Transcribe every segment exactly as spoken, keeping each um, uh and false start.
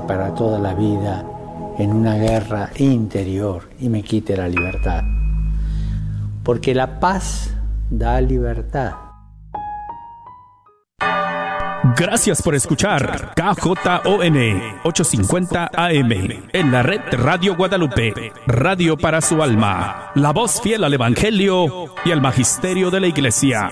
para toda la vida en una guerra interior y me quite la libertad. Porque la paz da libertad. Gracias por escuchar K J O N ochocientos cincuenta A M en la red Radio Guadalupe, radio para su alma, la voz fiel al Evangelio y al Magisterio de la Iglesia.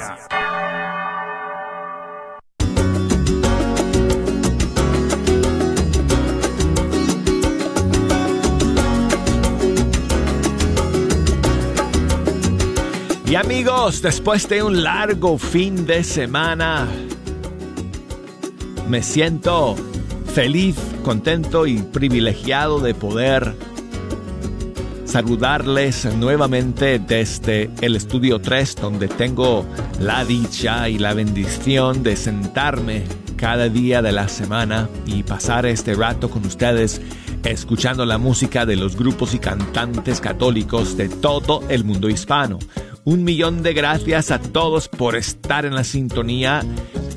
Y amigos, después de un largo fin de semana, me siento feliz, contento y privilegiado de poder saludarles nuevamente desde el Estudio tres, donde tengo la dicha y la bendición de sentarme cada día de la semana y pasar este rato con ustedes escuchando la música de los grupos y cantantes católicos de todo el mundo hispano. Un millón de gracias a todos por estar en la sintonía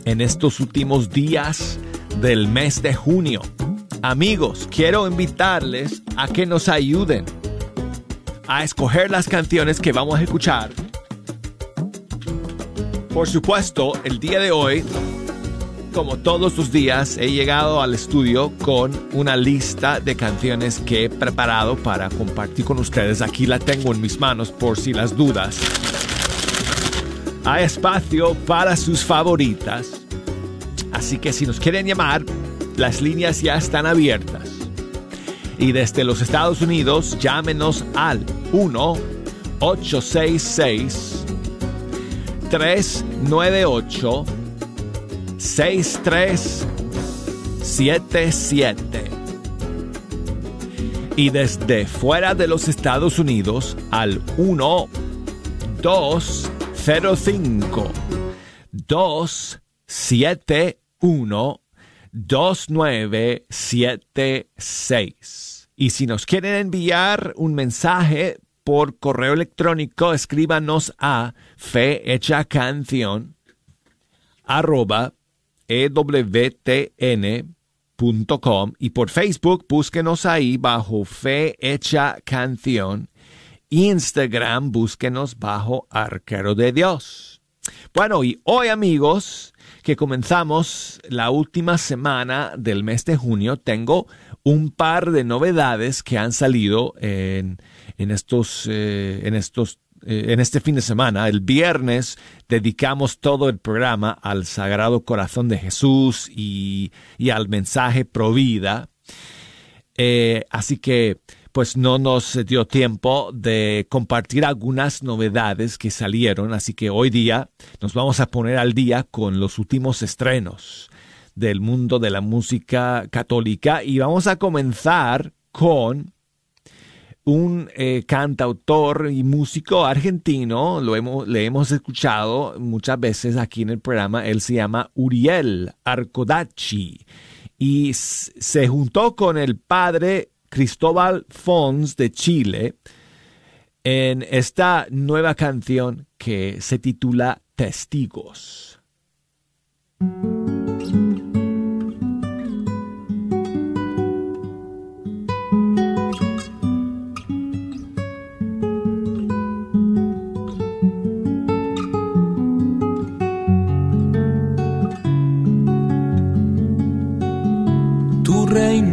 en estos últimos días del mes de junio. Amigos, quiero invitarles a que nos ayuden a escoger las canciones que vamos a escuchar. Por supuesto, el día de hoy, como todos los días, he llegado al estudio con una lista de canciones que he preparado para compartir con ustedes. Aquí la tengo en mis manos por si las dudas. Hay espacio para sus favoritas, así que si nos quieren llamar, las líneas ya están abiertas. Y desde los Estados Unidos, llámenos al uno ocho seis seis, tres nueve ocho, seis tres siete siete. Y desde fuera de los Estados Unidos, al uno dos cero cinco, dos siete uno, dos nueve siete seis. Y si nos quieren enviar un mensaje por correo electrónico, escríbanos a fe hecha canción arroba e w t n punto com y por Facebook búsquenos ahí bajo Fe Hecha Canción. Instagram, búsquenos bajo Arquero de Dios. Bueno, y hoy, amigos, que comenzamos la última semana del mes de junio, tengo un par de novedades que han salido en, en estos, eh, en estos, eh, en este fin de semana. El viernes dedicamos todo el programa al Sagrado Corazón de Jesús y, y al mensaje pro vida. Eh, así que pues no nos dio tiempo de compartir algunas novedades que salieron, así que hoy día nos vamos a poner al día con los últimos estrenos del mundo de la música católica y vamos a comenzar con un eh, cantautor y músico argentino. Lo hemos, le hemos escuchado muchas veces aquí en el programa. Él se llama Uriel Arcodachi y se juntó con el padre Cristóbal Fons de Chile en esta nueva canción que se titula Testigos.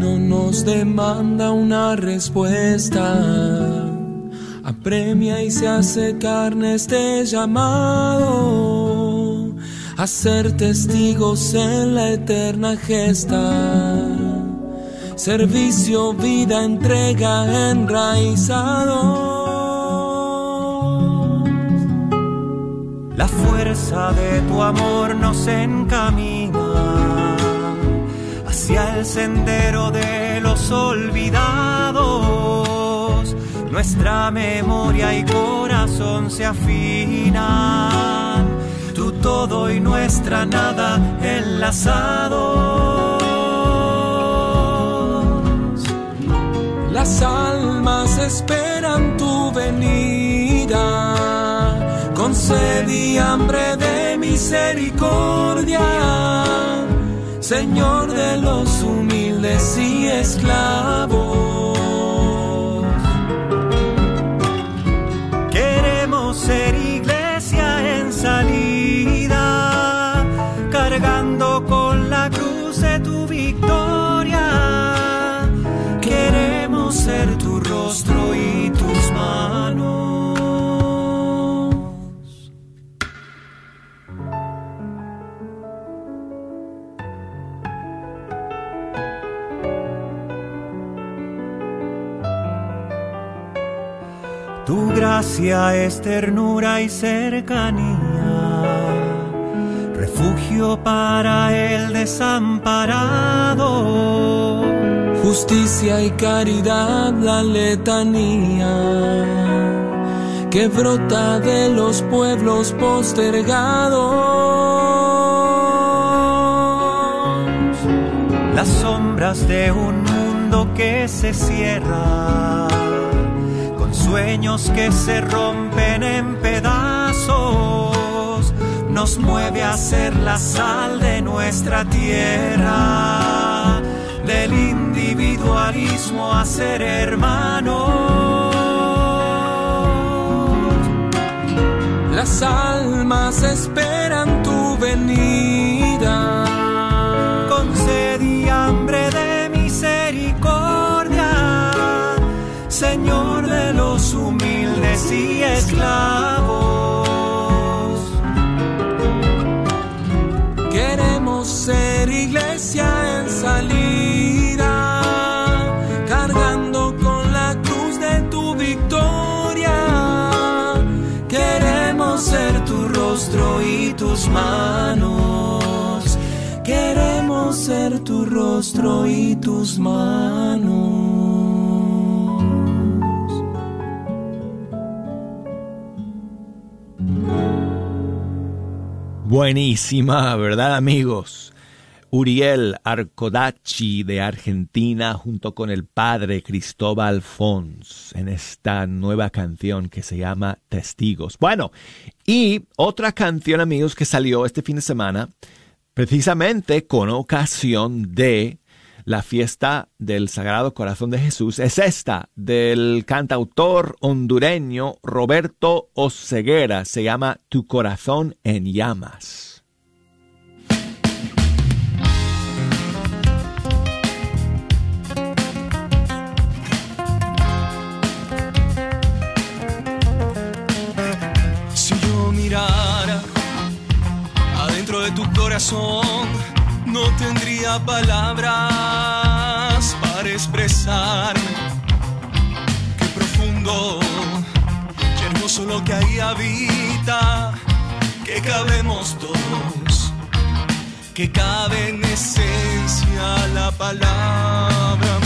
Nos demanda una respuesta, apremia y se hace carne este llamado a ser testigos en la eterna gesta, servicio, vida, entrega, enraizados. La fuerza de tu amor nos encamina hacia el sendero de los olvidados, nuestra memoria y corazón se afinan, tu todo y nuestra nada enlazados. Las almas esperan tu venida, concedí hambre de misericordia, Señor de los humildes. nobles y esclavos. Queremos ser iglesia en salida, cargando con la cruz de tu victoria. Queremos ser tu rostro y tus manos. Tu gracia es ternura y cercanía, refugio para el desamparado, justicia y caridad, la letanía que brota de los pueblos postergados, las sombras de un mundo que se cierra, sueños que se rompen en pedazos, nos mueve a ser la sal de nuestra tierra, del individualismo a ser hermanos. Las almas esperan tu venida, conced y hambre de misericordia, Señor de los humildes y esclavos. Queremos ser iglesia en salida, cargando con la cruz de tu victoria. Queremos ser tu rostro y tus manos. Queremos ser tu rostro y tus manos. Buenísima, ¿verdad, amigos? Uriel Arcodachi de Argentina junto con el padre Cristóbal Fons en esta nueva canción que se llama Testigos. Bueno, y otra canción, amigos, que salió este fin de semana precisamente con ocasión de la fiesta del Sagrado Corazón de Jesús es esta, del cantautor hondureño Roberto Oseguera. Se llama Tu Corazón en Llamas. Si yo mirara adentro de tu corazón, no tendría palabras para expresarme. Qué profundo, qué hermoso lo que ahí habita, que cabemos todos, que cabe en esencia la palabra amor.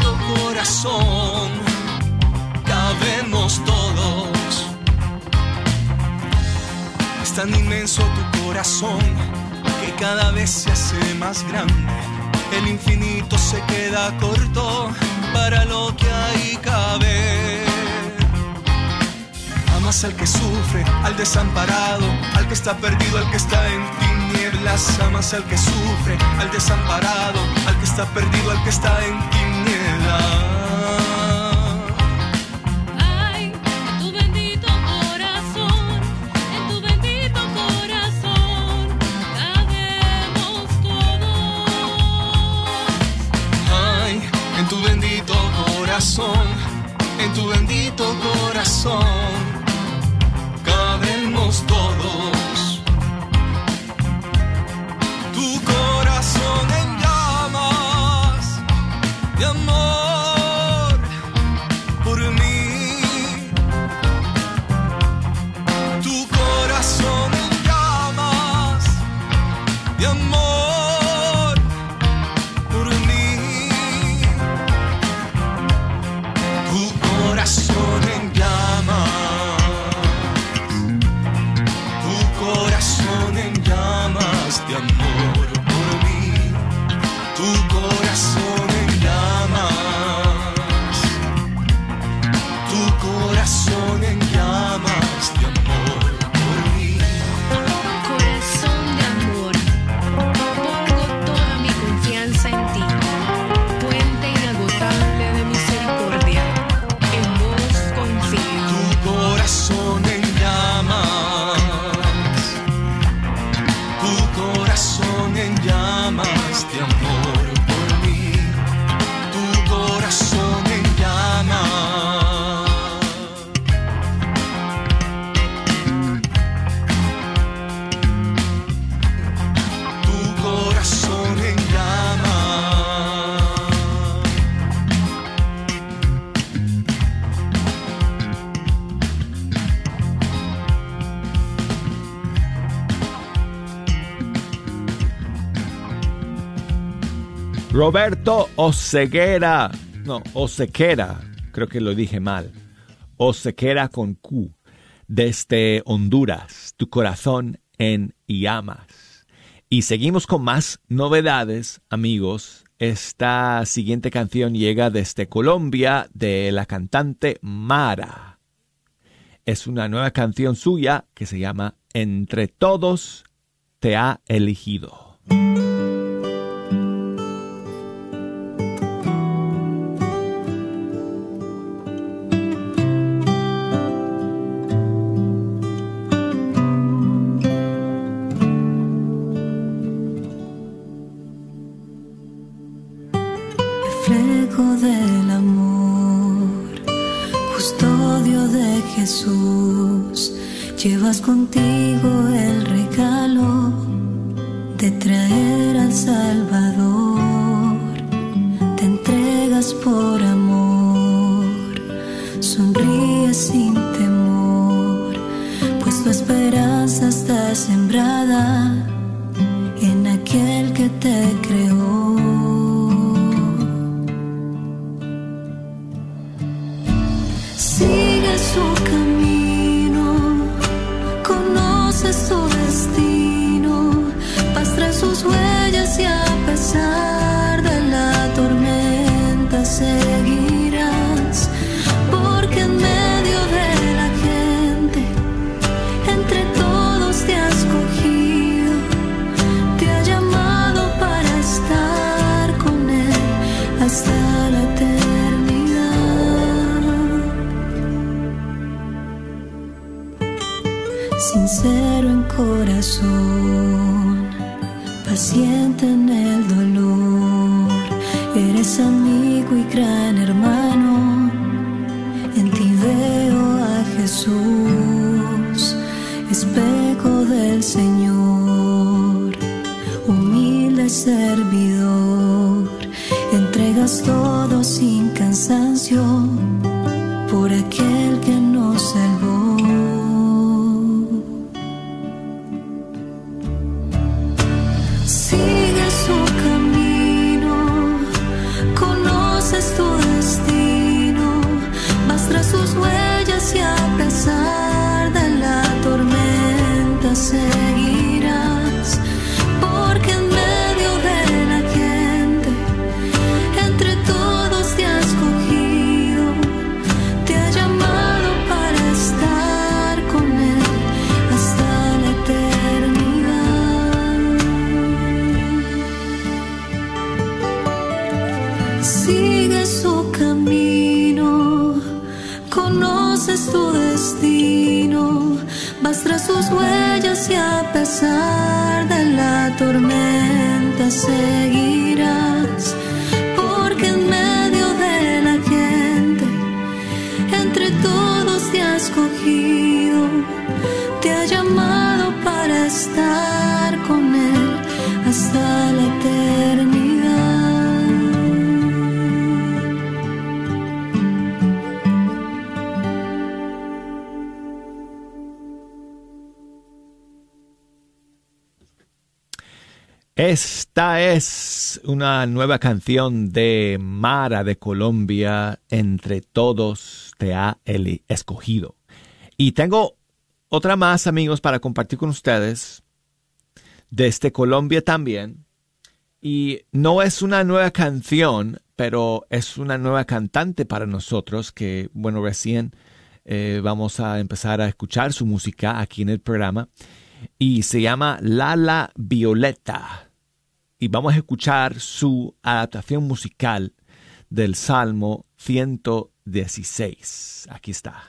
Tu corazón es sincero. más al que sufre, al desamparado, al que está perdido, al que está en tinieblas. Amas al que sufre, al desamparado, al que está perdido, al que está en tinieblas. En tu bendito corazón cabemos todos. Tu corazón en llamas de amor por mí. Tu corazón en llamas de amor. Roberto Oseguera, no, Oseguera, creo que lo dije mal, Oseguera con Q, desde Honduras, tu corazón en llamas. Y seguimos con más novedades, amigos. Esta siguiente canción llega desde Colombia, de la cantante Mara. Es una nueva canción suya que se llama Entre Todos Te Ha Elegido. Del amor, custodio de Jesús, llevas contigo el regalo de traer al Salvador. Te entregas por amor, sonríes sin temor, pues tu esperanza está sembrada en aquel que te creó. Sigue su camino, conoce su destino, vas tras sus huellas y a pesar de la tormenta seguirás, porque en medio de la gente, entre todos te has escogido, te ha llamado para estar con Él hasta la eternidad. Sincero en corazón, paciente en el dolor, eres amigo y gran hermano, en ti veo a Jesús, espejo del Señor, humilde servidor, entregas todo sin cansancio, por aquel que nos salvó. Sigue su camino, conoces tu destino, vas tras sus huellas y a pesar de la tormenta seguirás, porque en medio de la gente, entre todos te has escogido, te ha llamado. arrastra sus huellas y a pesar de la tormenta seguirás, porque en medio de la gente, entre todos te has escogido, te ha llamado para estar con Él hasta la eternidad. Esta es una nueva canción de Mara de Colombia, Entre Todos te ha escogido. Y tengo otra más, amigos, para compartir con ustedes, desde Colombia también. Y no es una nueva canción, pero es una nueva cantante para nosotros que, bueno, recién eh, vamos a empezar a escuchar su música aquí en el programa. Y se llama Lala Violeta. Y vamos a escuchar su adaptación musical del Salmo ciento dieciséis. Aquí está.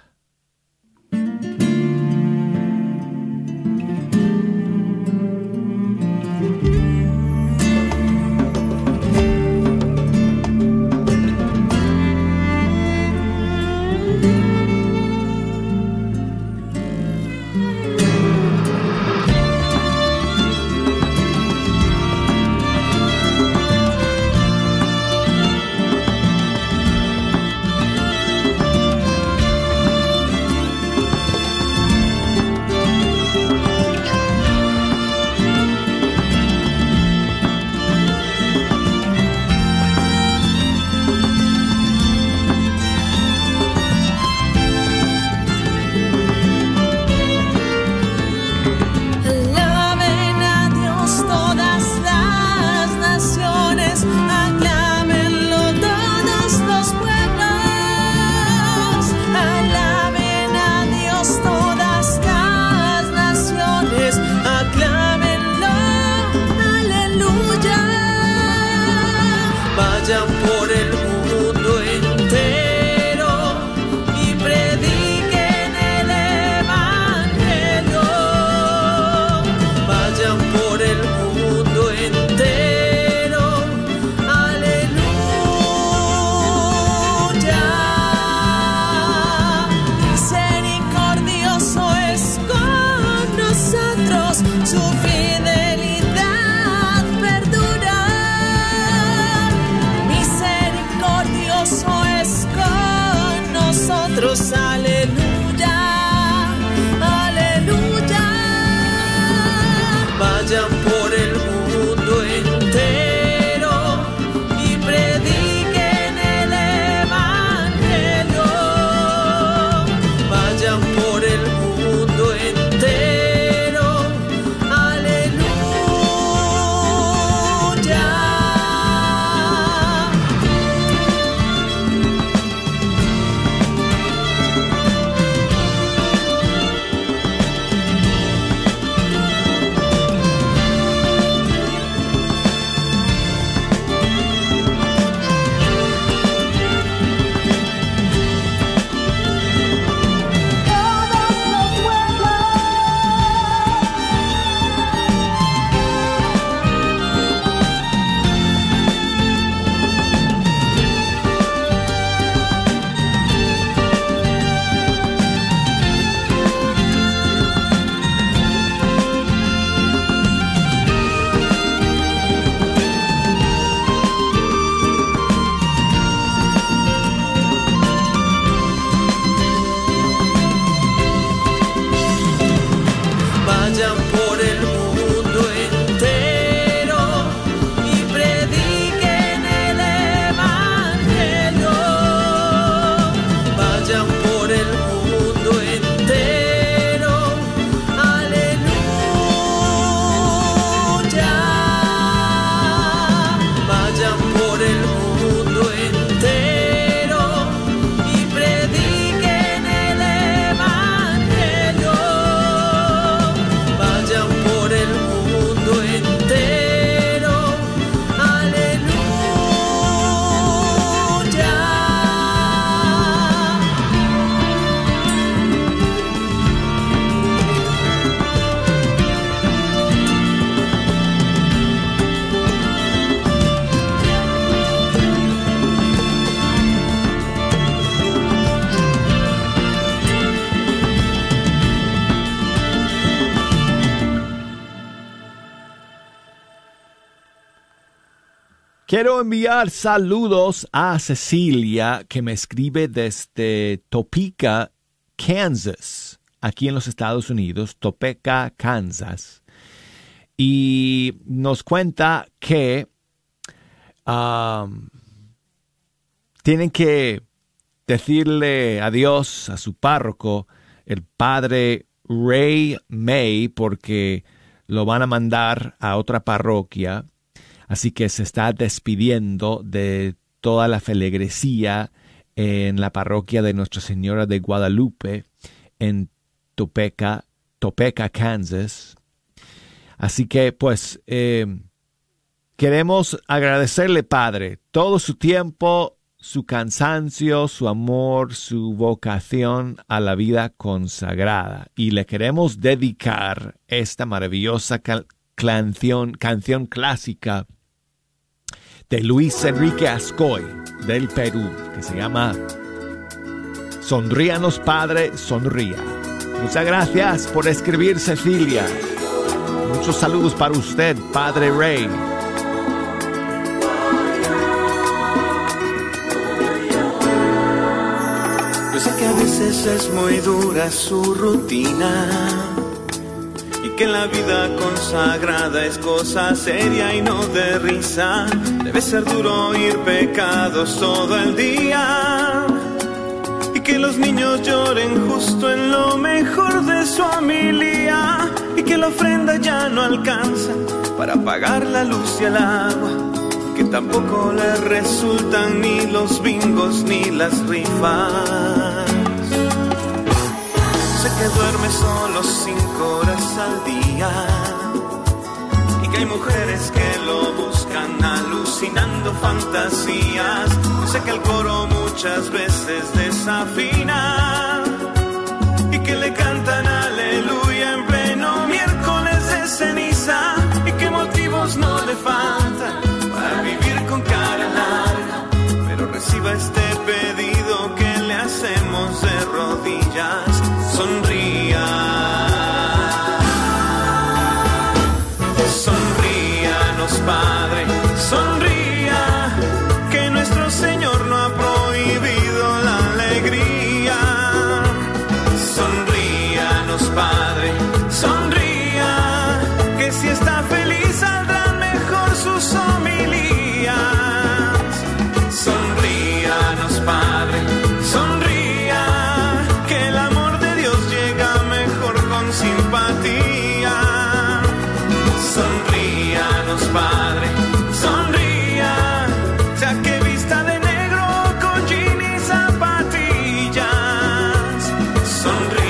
Quiero enviar saludos a Cecilia, que me escribe desde Topeka, Kansas, aquí en los Estados Unidos, Topeka, Kansas. Y nos cuenta que um, tienen que decirle adiós a su párroco, el padre Ray May, porque lo van a mandar a otra parroquia. Así que se está despidiendo de toda la feligresía en la parroquia de Nuestra Señora de Guadalupe en Topeka, Topeka, Kansas. Así que, pues, eh, queremos agradecerle, Padre, todo su tiempo, su cansancio, su amor, su vocación a la vida consagrada. Y le queremos dedicar esta maravillosa cal- canción, canción clásica de Luis Enrique Ascoy del Perú, que se llama Sonríanos, Padre, Sonría. Muchas gracias por escribir, Cecilia. Muchos saludos para usted, Padre Rey. Yo sé que a veces es muy dura su rutina y que la vida consagrada es cosa seria y no de risa. Debe ser duro oír pecados todo el día y que los niños lloren justo en lo mejor de su familia y que la ofrenda ya no alcanza para pagar la luz y el agua, que tampoco le resultan ni los bingos ni las rifas. Sé que duerme solo cinco horas al día y que hay mujeres que lo buscan alucinando fantasías. Yo sé que el coro muchas veces desafina y que le cantan aleluya en pleno miércoles de ceniza y que motivos no le faltan para vivir con cara larga. Pero reciba este pedido que le hacemos de rodillas. Sonría, sonríanos, Padre, sonría, que nuestro Señor no ha prohibido la alegría. Sonríanos, Padre, sonría, que si está feliz saldrán mejor sus homilías. Sonríanos, Padre, sonría, Padre, sonría, ya que vista de negro con jean y zapatillas, sonría.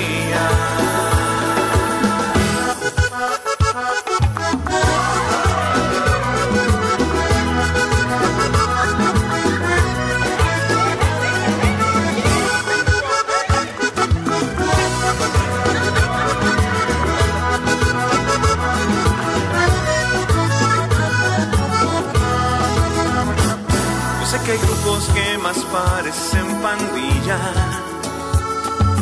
Que hay grupos que más parecen pandilla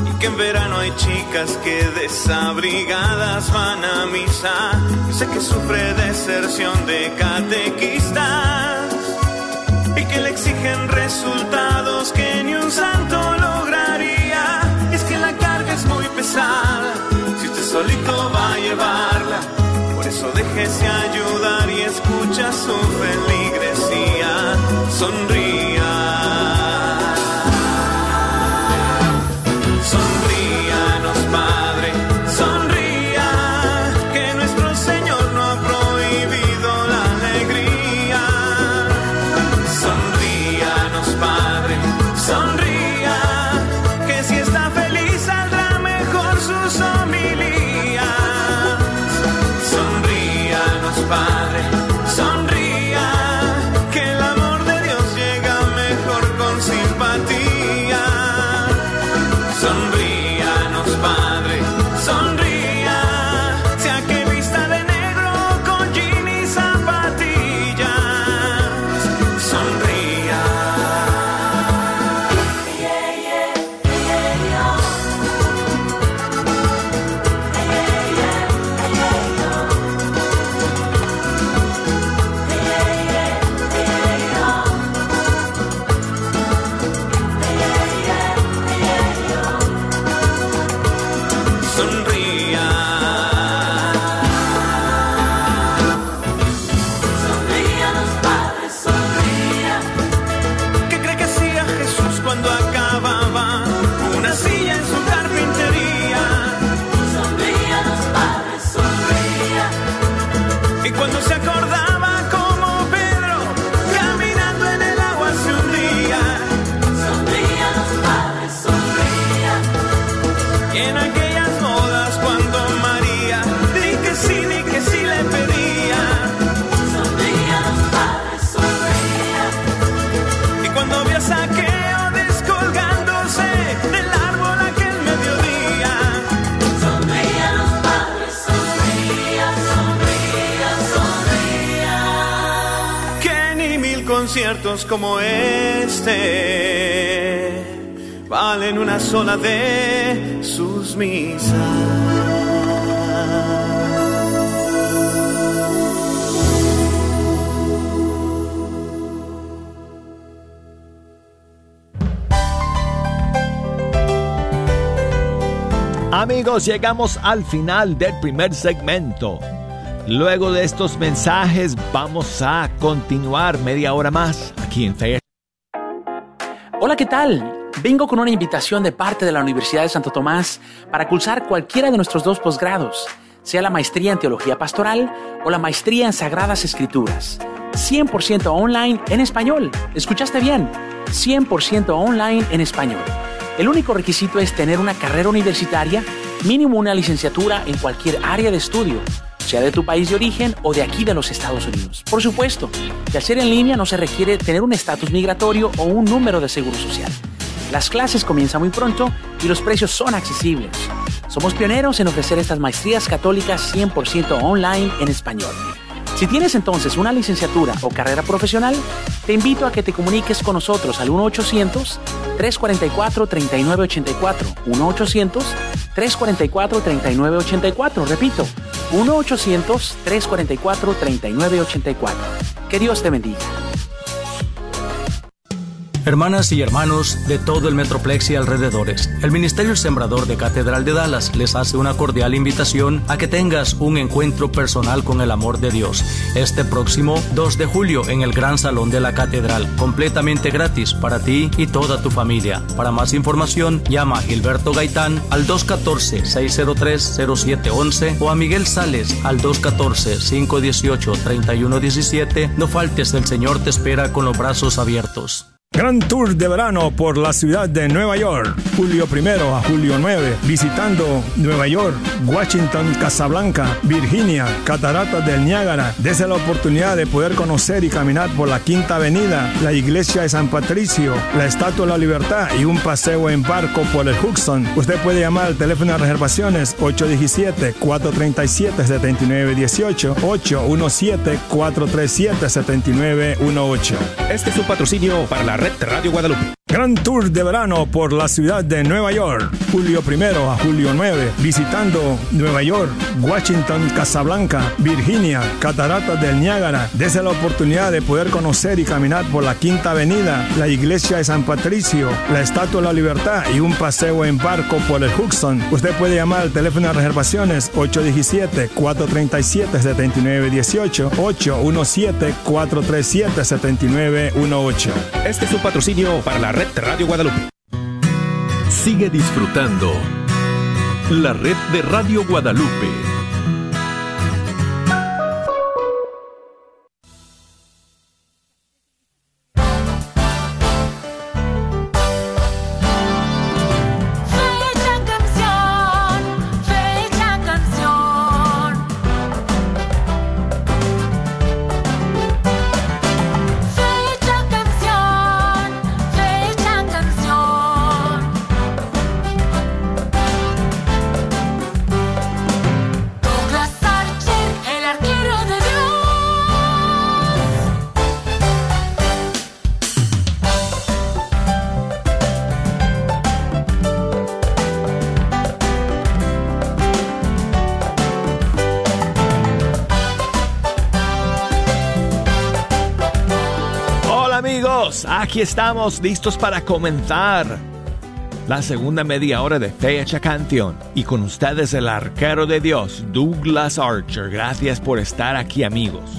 y que en verano hay chicas que desabrigadas van a misa. Yo sé que sufre deserción de catequistas y que le exigen resultados que ni un santo lograría. Y es que la carga es muy pesada si usted solito va a llevarla. Por eso déjese ayudar y escucha su feligresía. Sonría, sonríanos, Padre, sonría, que nuestro Señor no ha prohibido la alegría. Sonríanos, Padre, sonría, que si está feliz saldrá mejor sus homilías. Sonríanos, Padre, sonría, que el amor de Dios llega y cuando se acordaba como Pedro caminando en el agua se hundía. Sonría, los padres sonrían. Y en aquellas modas cuando María di que sí, di que sí le pedía. Sonría, los padres sonrían. Y cuando vi a Saqueo descolgándose del árbol aquel mediodía. Sonría, los padres sonrían, sonrían, sonrían. Que ni mil conciertos como este valen una sola de sus misas. Amigos, llegamos al final del primer segmento. Luego de estos mensajes vamos a continuar media hora más aquí en Fe. Hola, ¿qué tal? Vengo con una invitación de parte de la Universidad de Santo Tomás para cursar cualquiera de nuestros dos posgrados, sea la maestría en Teología Pastoral o la maestría en Sagradas Escrituras. cien por ciento online en español. ¿Escuchaste bien? cien por ciento online en español. El único requisito es tener una carrera universitaria, mínimo una licenciatura en cualquier área de estudio, sea de tu país de origen o de aquí de los Estados Unidos. Por supuesto, de hacer en línea no se requiere tener un estatus migratorio o un número de seguro social. Las clases comienzan muy pronto y los precios son accesibles. Somos pioneros en ofrecer estas maestrías católicas cien por ciento online en español. Si tienes entonces una licenciatura o carrera profesional, te invito a que te comuniques con nosotros al uno ochocientos, tres cuatro cuatro, tres nueve ocho cuatro, uno ochocientos, tres cuatro cuatro, tres nueve ocho cuatro, repito, uno ochocientos, tres cuatro cuatro, tres nueve ocho cuatro. Que Dios te bendiga. Hermanas y hermanos de todo el Metroplex y alrededores, el Ministerio Sembrador de Catedral de Dallas les hace una cordial invitación a que tengas un encuentro personal con el amor de Dios este próximo dos de julio en el Gran Salón de la Catedral, completamente gratis para ti y toda tu familia. Para más información, llama a Gilberto Gaitán al dos uno cuatro, seis cero tres, cero siete uno uno o a Miguel Sales al dos uno cuatro, cinco uno ocho, tres uno uno siete. No faltes, el Señor te espera con los brazos abiertos. Gran Tour de verano por la ciudad de Nueva York, julio primero a julio nueve, visitando Nueva York, Washington, Casablanca, Virginia, Cataratas del Niágara. Dese la oportunidad de poder conocer y caminar por la Quinta Avenida, la Iglesia de San Patricio, la Estatua de la Libertad y un paseo en barco por el Hudson. Usted puede llamar al teléfono de reservaciones ocho uno siete, cuatro tres siete, siete nueve uno ocho, ocho uno siete, cuatro tres siete, siete nueve uno ocho. Este es un patrocinio para la Red Radio Guadalupe. Gran Tour de verano por la ciudad de Nueva York, julio primero a julio nueve, visitando Nueva York, Washington, Casablanca, Virginia, Cataratas del Niágara. Dese la oportunidad de poder conocer y caminar por la Quinta Avenida, la Iglesia de San Patricio, la Estatua de la Libertad y un paseo en barco por el Hudson. Usted puede llamar al teléfono de reservaciones ocho uno siete, cuatro tres siete, siete nueve uno ocho, ocho uno siete, cuatro tres siete, siete nueve uno ocho. Este es un patrocinio para la Red Radio Guadalupe. Sigue disfrutando la Red de Radio Guadalupe. Aquí estamos listos para comenzar la segunda media hora de Fecha Canción y con ustedes el arquero de Dios, Douglas Archer. Gracias por estar aquí, amigos.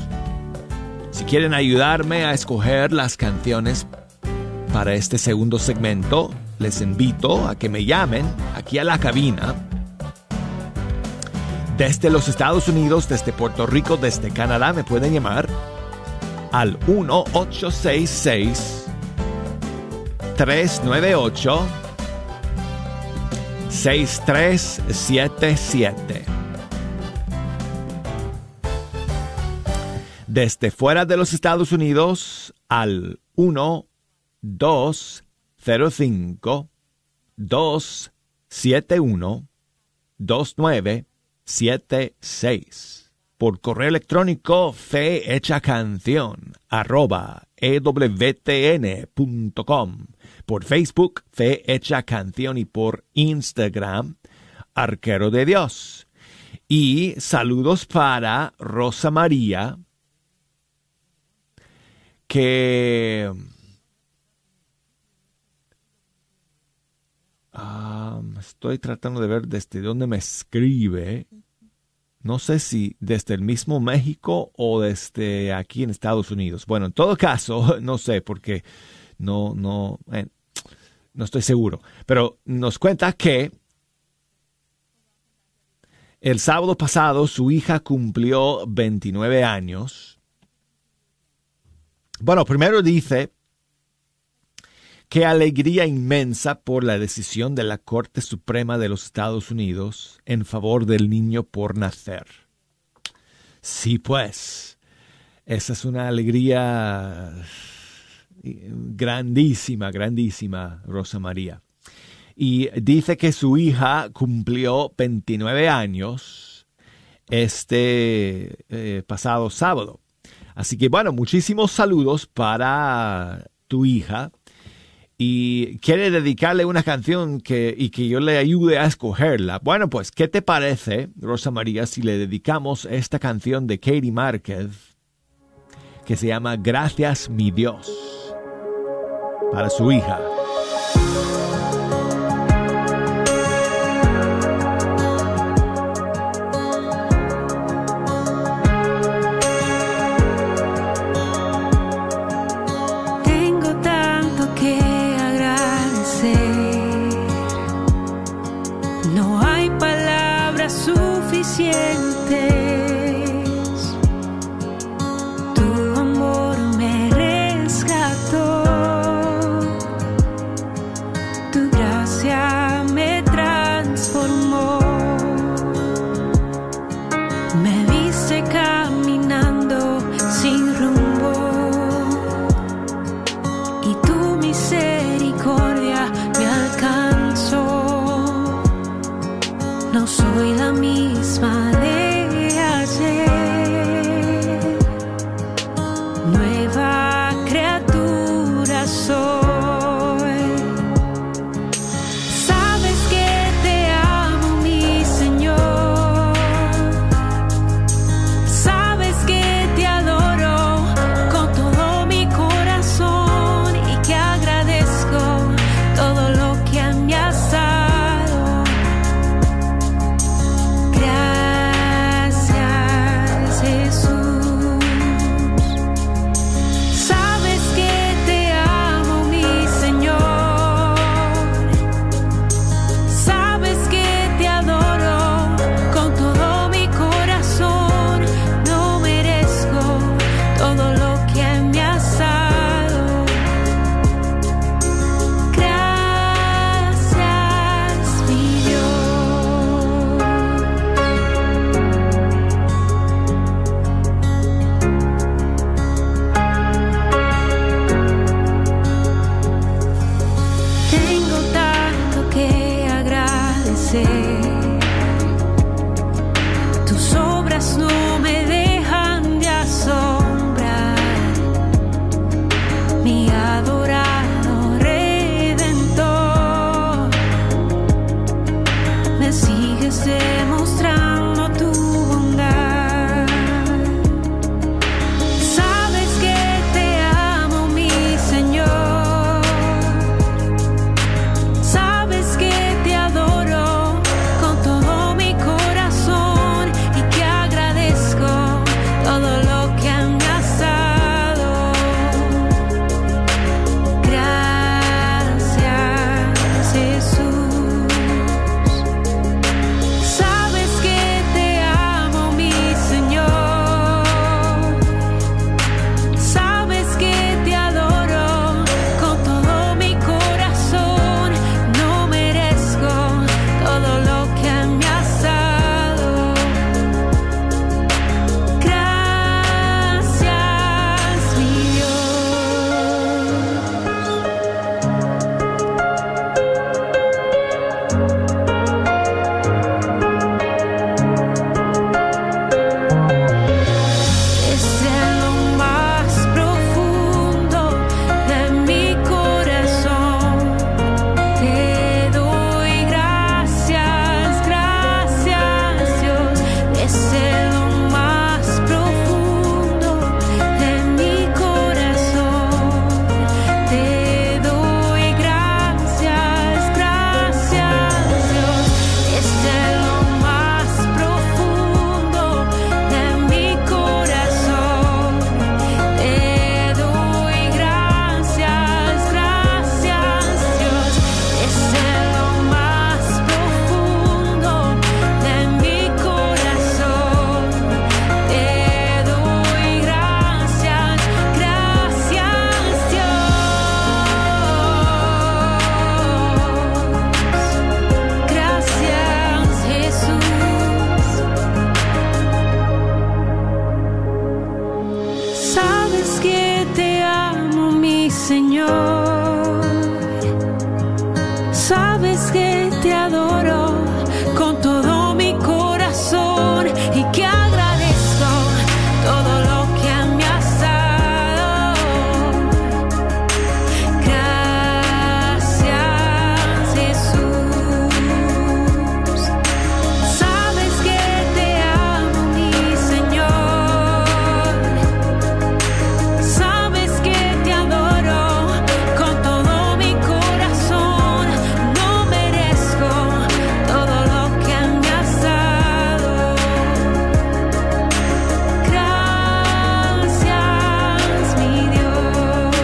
Si quieren ayudarme a escoger las canciones para este segundo segmento, les invito a que me llamen aquí a la cabina desde los Estados Unidos, desde Puerto Rico, desde Canadá, me pueden llamar al uno ocho seis seis, tres nueve ocho, seis tres siete siete. Desde fuera de los Estados Unidos, al uno dos cero cinco, dos siete uno, dos nueve siete seis. Por correo electrónico fehechacancion arroba e w t n punto com. Por Facebook, Fe Hecha Canción, y por Instagram, Arquero de Dios. Y saludos para Rosa María, que um, estoy tratando de ver desde dónde me escribe. No sé si desde el mismo México o desde aquí en Estados Unidos. Bueno, en todo caso, no sé, porque no, no, eh, no estoy seguro. Pero nos cuenta que el sábado pasado su hija cumplió veintinueve años. Bueno, primero dice, qué alegría inmensa por la decisión de la Corte Suprema de los Estados Unidos en favor del niño por nacer. Sí, pues, esa es una alegría grandísima, grandísima, Rosa María. Y dice que su hija cumplió veintinueve años este eh, pasado sábado. Así que, bueno, muchísimos saludos para tu hija. Y quiere dedicarle una canción que, y que yo le ayude a escogerla. Bueno, pues, ¿qué te parece, Rosa María, si le dedicamos esta canción de Katie Márquez, que se llama Gracias, mi Dios, para su hija? Tu amor me rescató, Señor, sabes que te adoro con todo mi corazón y que agradezco todo lo que me has dado. Gracias, Jesús. Sabes que te amo, mi Señor. Sabes que te adoro con todo mi corazón. No merezco todo lo que me has dado. Gracias, mi Dios.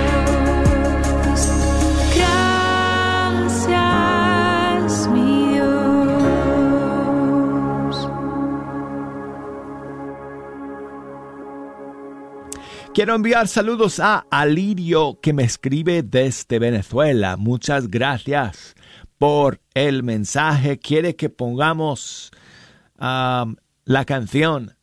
Gracias, mi Dios. Quiero enviar saludos a Alirio, que me escribe desde Venezuela. Muchas gracias por el mensaje. Quiere que pongamos um, la canción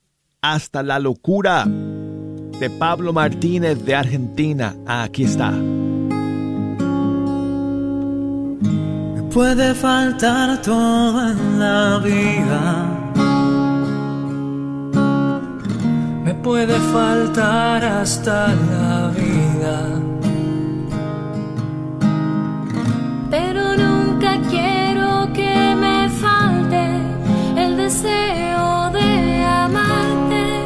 Hasta la Locura de Pablo Martínez de Argentina. Aquí está. Me puede faltar todo en la vida. Me puede faltar hasta la vida. Pero nunca quiero que me falte el deseo de amarte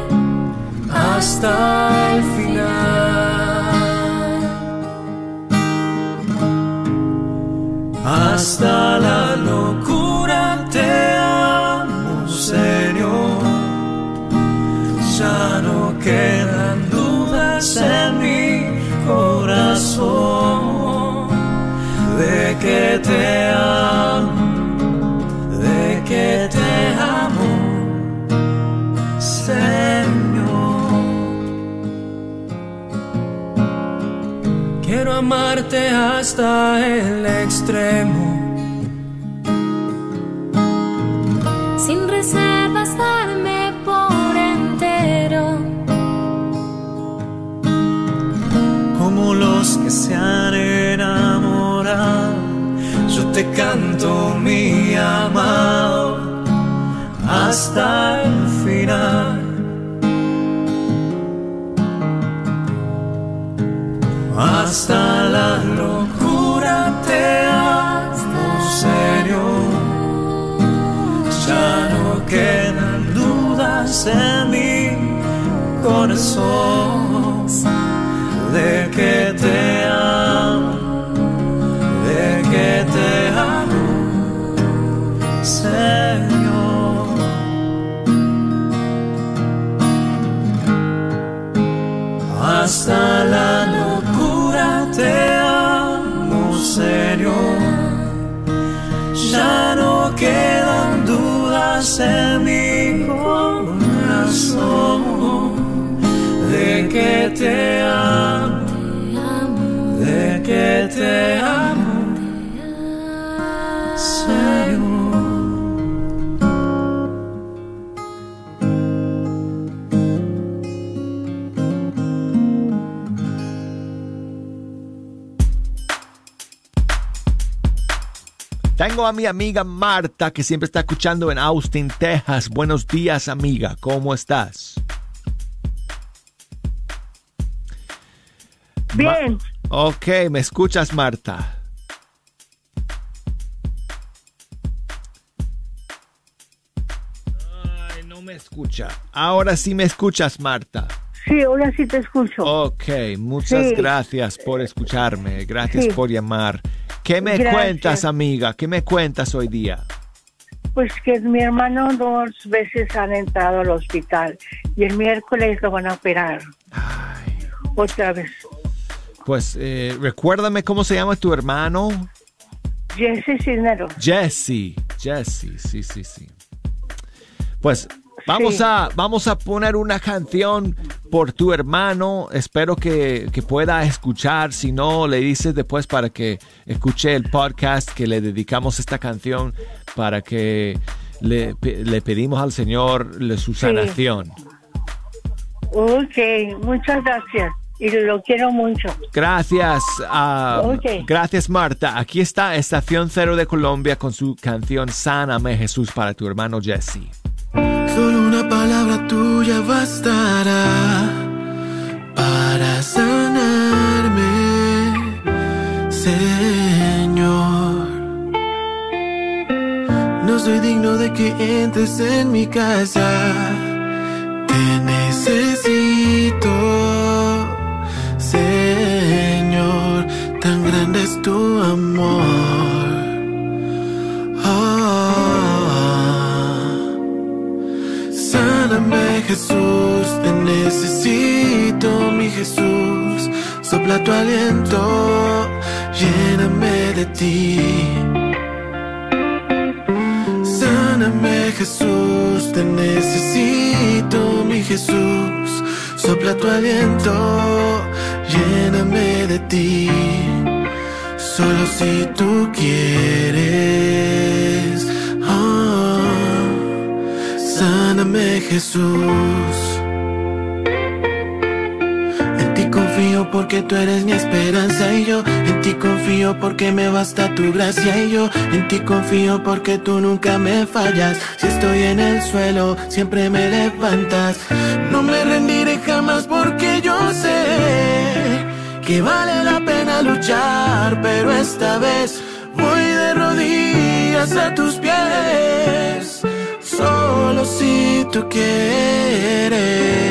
hasta el final. Hasta la locura te amo, Señor. Ya no quedan dudas en mi corazón de que te amo, de que te amo, Señor. Quiero amarte hasta el extremo, sin reservas darme por entero, como los que se han enamorado. Yo te canto, mi amado, hasta el final. Hasta la locura te amo, Señor. Ya no quedan dudas en mi corazón de que te amo, de que te amo, Señor. Hasta la locura te amo, Señor. Ya no quedan dudas en mi corazón de que te amo, de que te amo, Señor. Tengo a mi amiga Marta, que siempre está escuchando en Austin, Texas. Buenos días, amiga. ¿Cómo estás? Bien. Ma- ok, ¿me escuchas, Marta? Ay, no me escucha. Ahora sí me escuchas, Marta. Sí, ahora sí te escucho. Ok, muchas sí. gracias por escucharme. Gracias sí. por llamar. ¿Qué me gracias. cuentas, amiga? ¿Qué me cuentas hoy día? Pues que mi hermano dos veces han entrado al hospital y el miércoles lo van a operar. Ay. Otra vez. Pues eh, recuérdame cómo se llama tu hermano. Jesse Cisneros. Jesse, Jesse, sí, sí, sí. Pues vamos, sí. a, vamos a poner una canción por tu hermano. Espero que, que pueda escuchar. Si no, le dices después para que escuche el podcast que le dedicamos esta canción para que le, le pedimos al Señor su sanación. Sí. Ok, muchas gracias. y lo quiero mucho. Gracias. Um, okay. Gracias, Marta. Aquí está Estación Cero de Colombia con su canción Sáname, Jesús, para tu hermano Jesse. Solo una palabra tuya bastará para sanarme, Señor. No soy digno de que entres en mi casa. Te necesito, Señor, tan grande es tu amor. Oh, sáname, Jesús, te necesito, mi Jesús. Sopla tu aliento, lléname de ti. Sáname, Jesús, te necesito, mi Jesús. Sopla tu aliento, lléname de ti, solo si tú quieres. Oh, sáname, Jesús. En ti confío porque tú eres mi esperanza y yo en ti confío porque me basta tu gracia y yo en ti confío porque tú nunca me fallas. Si estoy en el suelo, siempre me levantas. No me rendiré jamás porque yo sé que vale la pena luchar, pero esta vez voy de rodillas a tus pies, solo si tú quieres.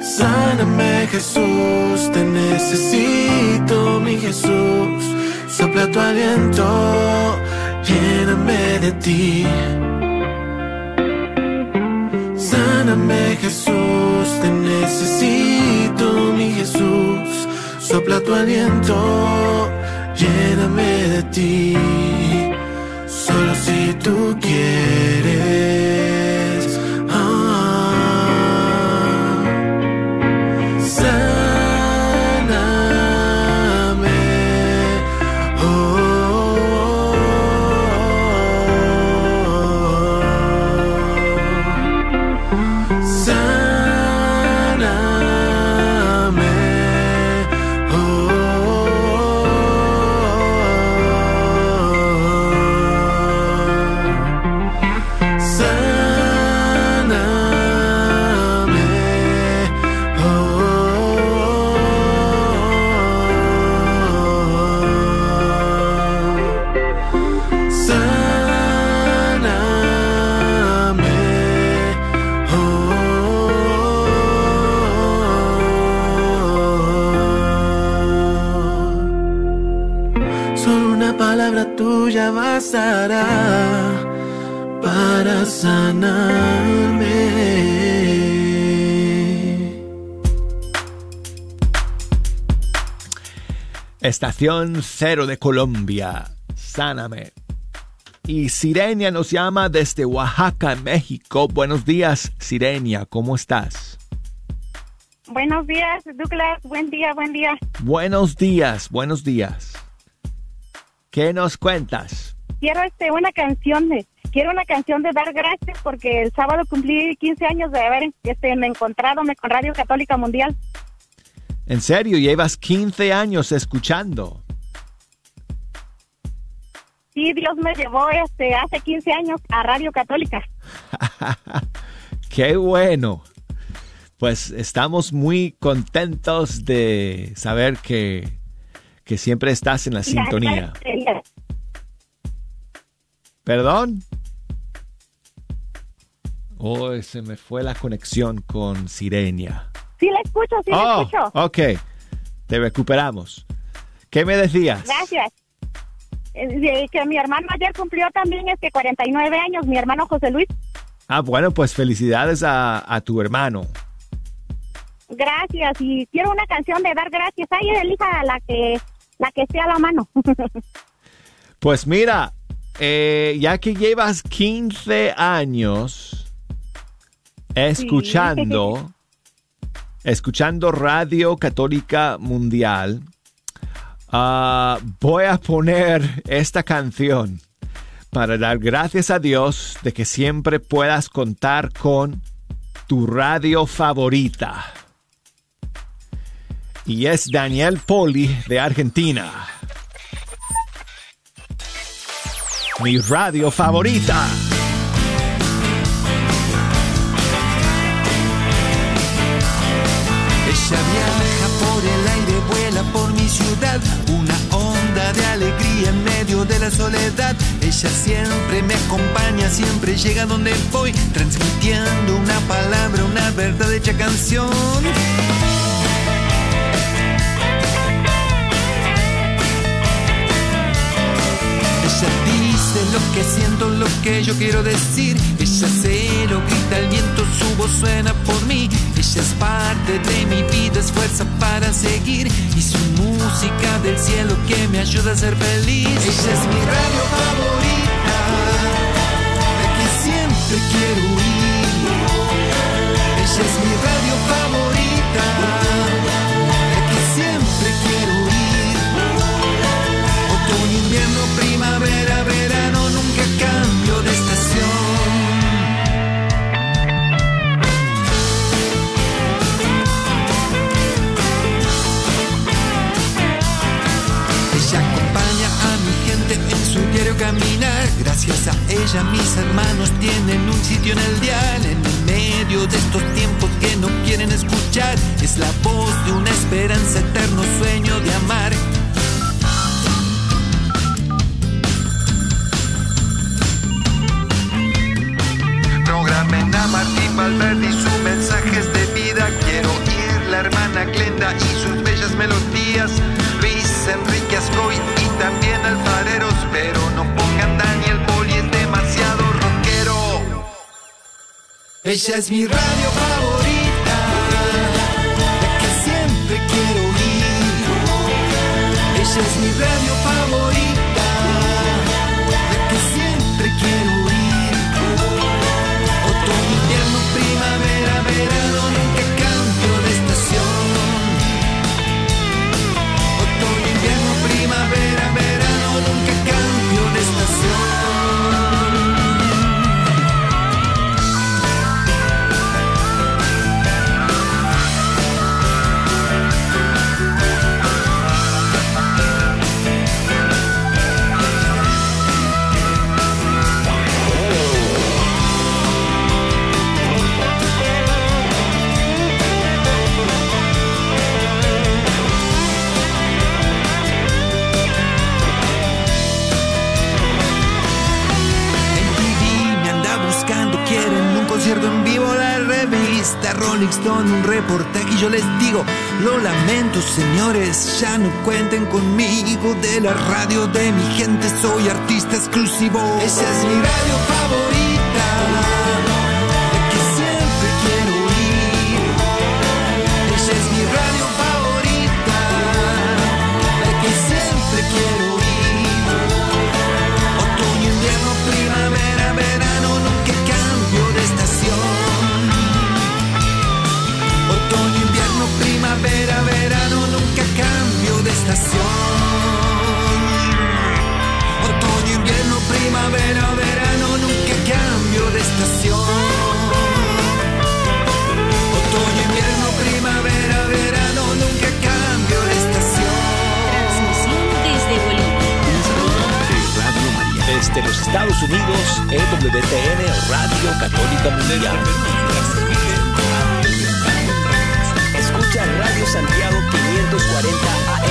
Sáname, Jesús, te necesito, mi Jesús. Sopla tu aliento, lléname de ti. Sáname, Jesús, te necesito, mi Jesús. Sopla tu aliento, lléname de ti, solo si tú quieres. Ah, sáname, oh, oh, oh, oh. Sáname, oh, oh, oh. Sáname, oh, oh, oh. Sáname, oh, oh, oh. Solo una palabra tuya bastará para sanarme. Estación Cero de Colombia, sáname. Y Sirenia nos llama desde Oaxaca, México. Buenos días, Sirenia, ¿cómo estás? Buenos días, Douglas. Buen día, buen día. Buenos días, buenos días. ¿Qué nos cuentas? Quiero este, una canción de, quiero una canción de dar gracias porque el sábado cumplí quince años de haber este, me encontrado con Radio Católica Mundial. ¿En serio? ¿Llevas quince años escuchando? Sí, Dios me llevó este, hace quince años a Radio Católica. ¡Qué bueno! Pues estamos muy contentos de saber que, que siempre estás en la sintonía. ¿Perdón? Oh, se me fue la conexión con Sirenia. Sí, la escucho, sí, la oh, escucho. Ok, te recuperamos. ¿Qué me decías? Gracias. Que mi hermano ayer cumplió también este cuarenta y nueve años, mi hermano José Luis. Ah, bueno, pues felicidades a, a tu hermano. Gracias, y quiero una canción de dar gracias. Ay, elija la que, la que esté a la mano. Pues mira, eh, ya que llevas quince años escuchando, sí. escuchando Radio Católica Mundial, Uh, voy a poner esta canción para dar gracias a Dios de que siempre puedas contar con tu radio favorita. y es Daniel Poli de Argentina. Mi radio favorita. Ella viaja por el aire, vuela por mi ciudad, una onda de alegría en medio de la soledad. Ella siempre me acompaña, siempre llega donde voy, transmitiendo una palabra, una verdad hecha canción. Lo que siento, lo que yo quiero decir. Ella cero, grita el viento, su voz suena por mí. Ella es parte de mi vida, es fuerza para seguir, y su música del cielo que me ayuda a ser feliz. Ella es mi radio favorita, la que siempre quiero oír. Ella es mi radio favorita, la que siempre quiero oír. Otoño, invierno, primavera, verano, nunca cambio de estación. Ella acompaña a mi gente en su diario caminar. Gracias a ella mis hermanos tienen un sitio en el dial. En el medio de estos tiempos que no quieren escuchar, es la voz de una esperanza, eterno sueño de amar. Programen a Martín Valverde y sus mensajes de vida. Quiero oír la hermana Glenda y sus bellas melodías. Luis Enrique Ascoy y también alfareros, pero no pongan Daniel Poli, es demasiado rockero. Ella es mi radio favorita, la que siempre quiero oír. Ella es mi radio favorita, la que siempre quiero oír. Primavera, verano, nunca cambio de estación. Otoño, invierno, primavera, verano, nunca cambio de estación. En vivo la revista Rolling Stone, un reportaje, y yo les digo, lo lamento señores, ya no cuenten conmigo. De la radio de mi gente soy artista exclusivo. Esa es mi radio favorita, la que siempre quiero oír. Esa es mi radio favorita, la que siempre quiero oír. Otoño, invierno, primavera, verano, nunca cambio de estación. Otoño, invierno, primavera, verano, nunca cambio de estación. Otoño, invierno, primavera, verano, nunca cambio de estación. Otoño, invierno, primavera, verano, nunca cambio de estación. Transmisión desde Bolivia. Radio María. Desde los Estados Unidos, E W T N, Radio Católica Mundial. Escucha Radio Santiago quinientos cuarenta A M.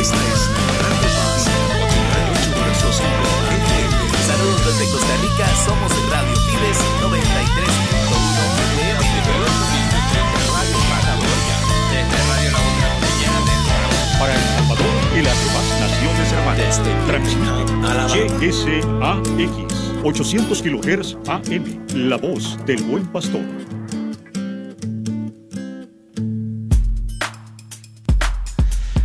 Esta es Radio Paz, ochenta y ocho punto cinco. Saludos desde Costa Rica, somos Radio Pibes noventa y tres punto uno. Radio Patagonia, desde Radio La Boca, para El Salvador y las demás naciones hermanas. G S A X ochocientos kilohertz A M, la voz del buen pastor.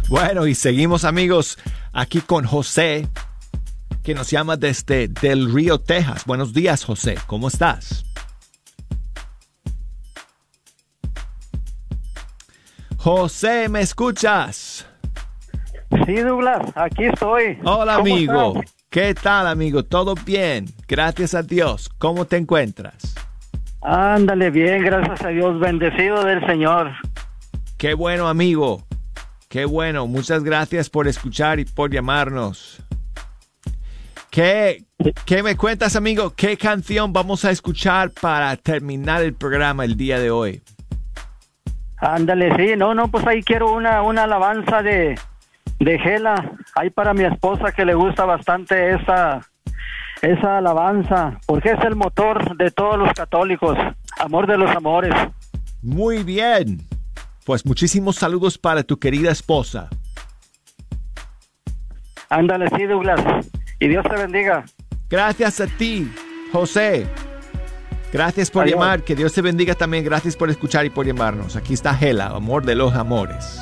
Bueno, y seguimos amigos aquí con José, que nos llama desde Del Río, Texas. Buenos días, José, ¿cómo estás? José, ¿me escuchas? Sí, Douglas, aquí estoy. Hola, amigo. ¿Estás? ¿Qué tal, amigo? ¿Todo bien? Gracias a Dios. ¿Cómo te encuentras? Ándale, bien, gracias a Dios. Bendecido del Señor. Qué bueno, amigo. Qué bueno. Muchas gracias por escuchar y por llamarnos. ¿Qué, qué me cuentas, amigo? ¿Qué canción vamos a escuchar para terminar el programa el día de hoy? Ándale, sí. No, no, pues ahí quiero una, una alabanza de, de Gela. Ahí para mi esposa que le gusta bastante esa... esa alabanza, porque es el motor de todos los católicos, amor de los amores. Muy bien, pues muchísimos saludos para tu querida esposa. Ándale, sí, Douglas, y Dios te bendiga. Gracias a ti, José. Gracias por Adiós. llamar, que Dios te bendiga también. Gracias por escuchar y por llamarnos. Aquí está Gela, amor de los amores.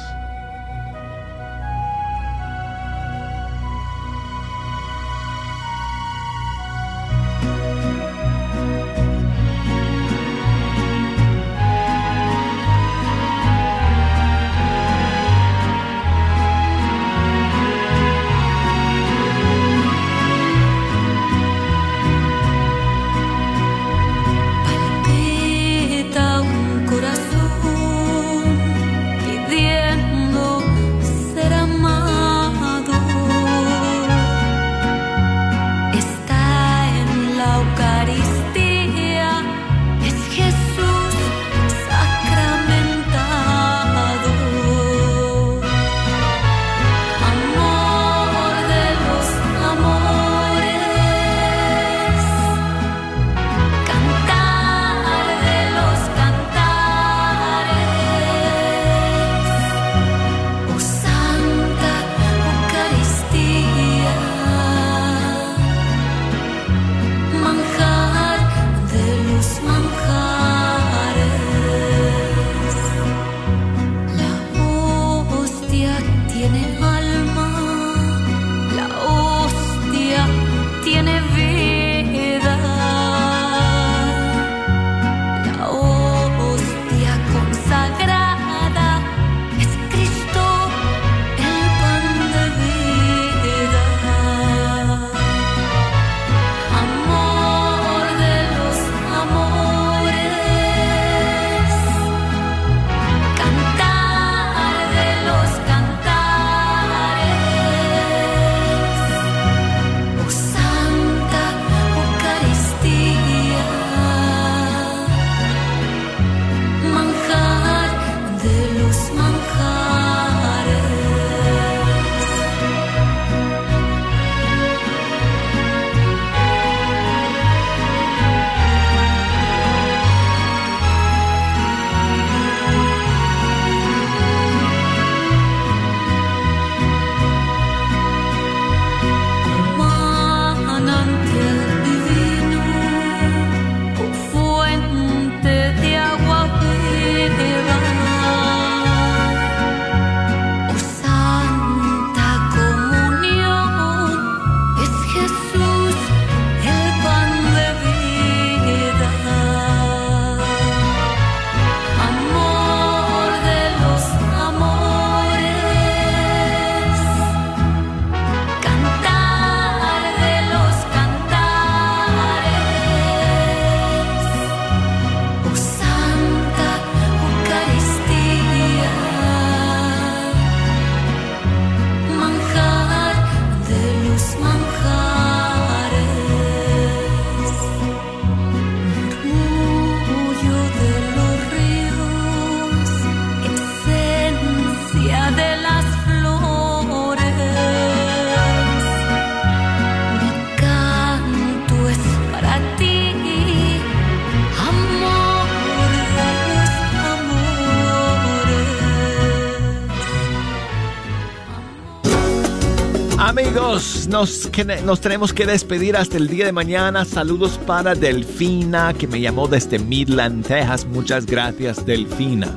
Amigos, nos, nos tenemos que despedir hasta el día de mañana. Saludos para Delfina, que me llamó desde Midland, Texas. Muchas gracias, Delfina,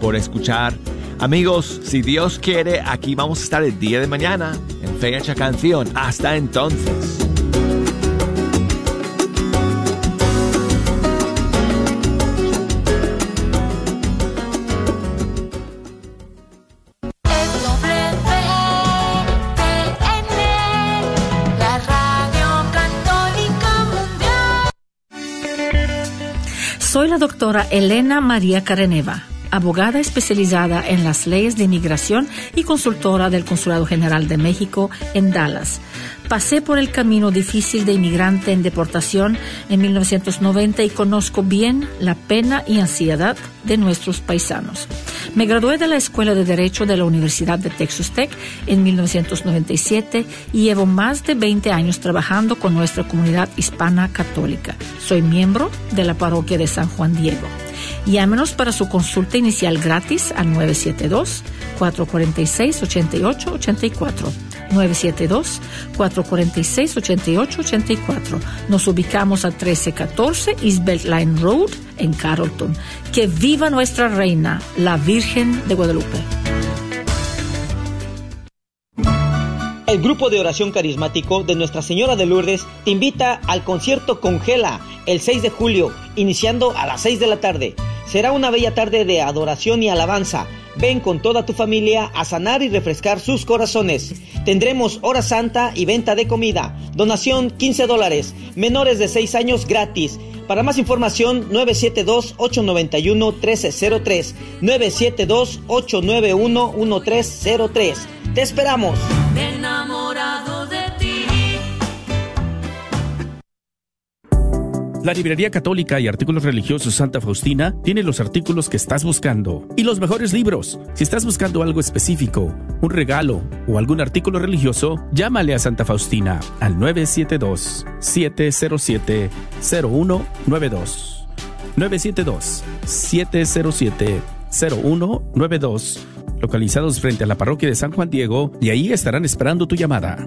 por escuchar. Amigos, si Dios quiere, aquí vamos a estar el día de mañana en Fecha Canción. Hasta entonces. Soy la doctora Elena María Kareneva, abogada especializada en las leyes de inmigración y consultora del Consulado General de México en Dallas. Pasé por el camino difícil de inmigrante en deportación en mil novecientos noventa y conozco bien la pena y ansiedad de nuestros paisanos. Me gradué de la Escuela de Derecho de la Universidad de Texas Tech en mil novecientos noventa y siete y llevo más de veinte años trabajando con nuestra comunidad hispana católica. Soy miembro de la parroquia de San Juan Diego. Llámenos para su consulta inicial gratis al nueve siete dos, cuatro cuatro seis, ocho ocho ocho cuatro. nueve siete dos, cuatro cuatro seis, ocho ocho ocho cuatro. Nos ubicamos a trece catorce East Beltline Road en Carrollton. Que viva nuestra reina, la Virgen de Guadalupe. El grupo de oración carismático de Nuestra Señora de Lourdes te invita al concierto con Gela el seis de julio, iniciando a las seis de la tarde. Será una bella tarde de adoración y alabanza. Ven con toda tu familia a sanar y refrescar sus corazones. Tendremos hora santa y venta de comida. Donación quince dólares. Menores de seis años gratis. Para más información, nueve siete dos, ocho nueve uno, uno tres cero tres. nueve siete dos, ocho nueve uno, uno tres cero tres. ¡Te esperamos! Enamorado de ti. La librería católica y artículos religiosos Santa Faustina tiene los artículos que estás buscando y los mejores libros. Si estás buscando algo específico, un regalo o algún artículo religioso, llámale a Santa Faustina al nueve siete dos, siete cero siete, cero uno nueve dos. nueve siete dos, siete cero siete, cero uno nueve dos. Localizados frente a la parroquia de San Juan Diego, y ahí estarán esperando tu llamada.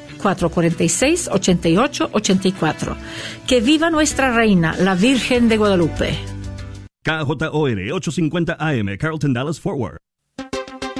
cuatro cuatro seis, ocho ocho ocho cuatro. Que viva nuestra reina, la Virgen de Guadalupe. K J O N ochocientos cincuenta A M, Carrollton, Dallas, Fort Worth.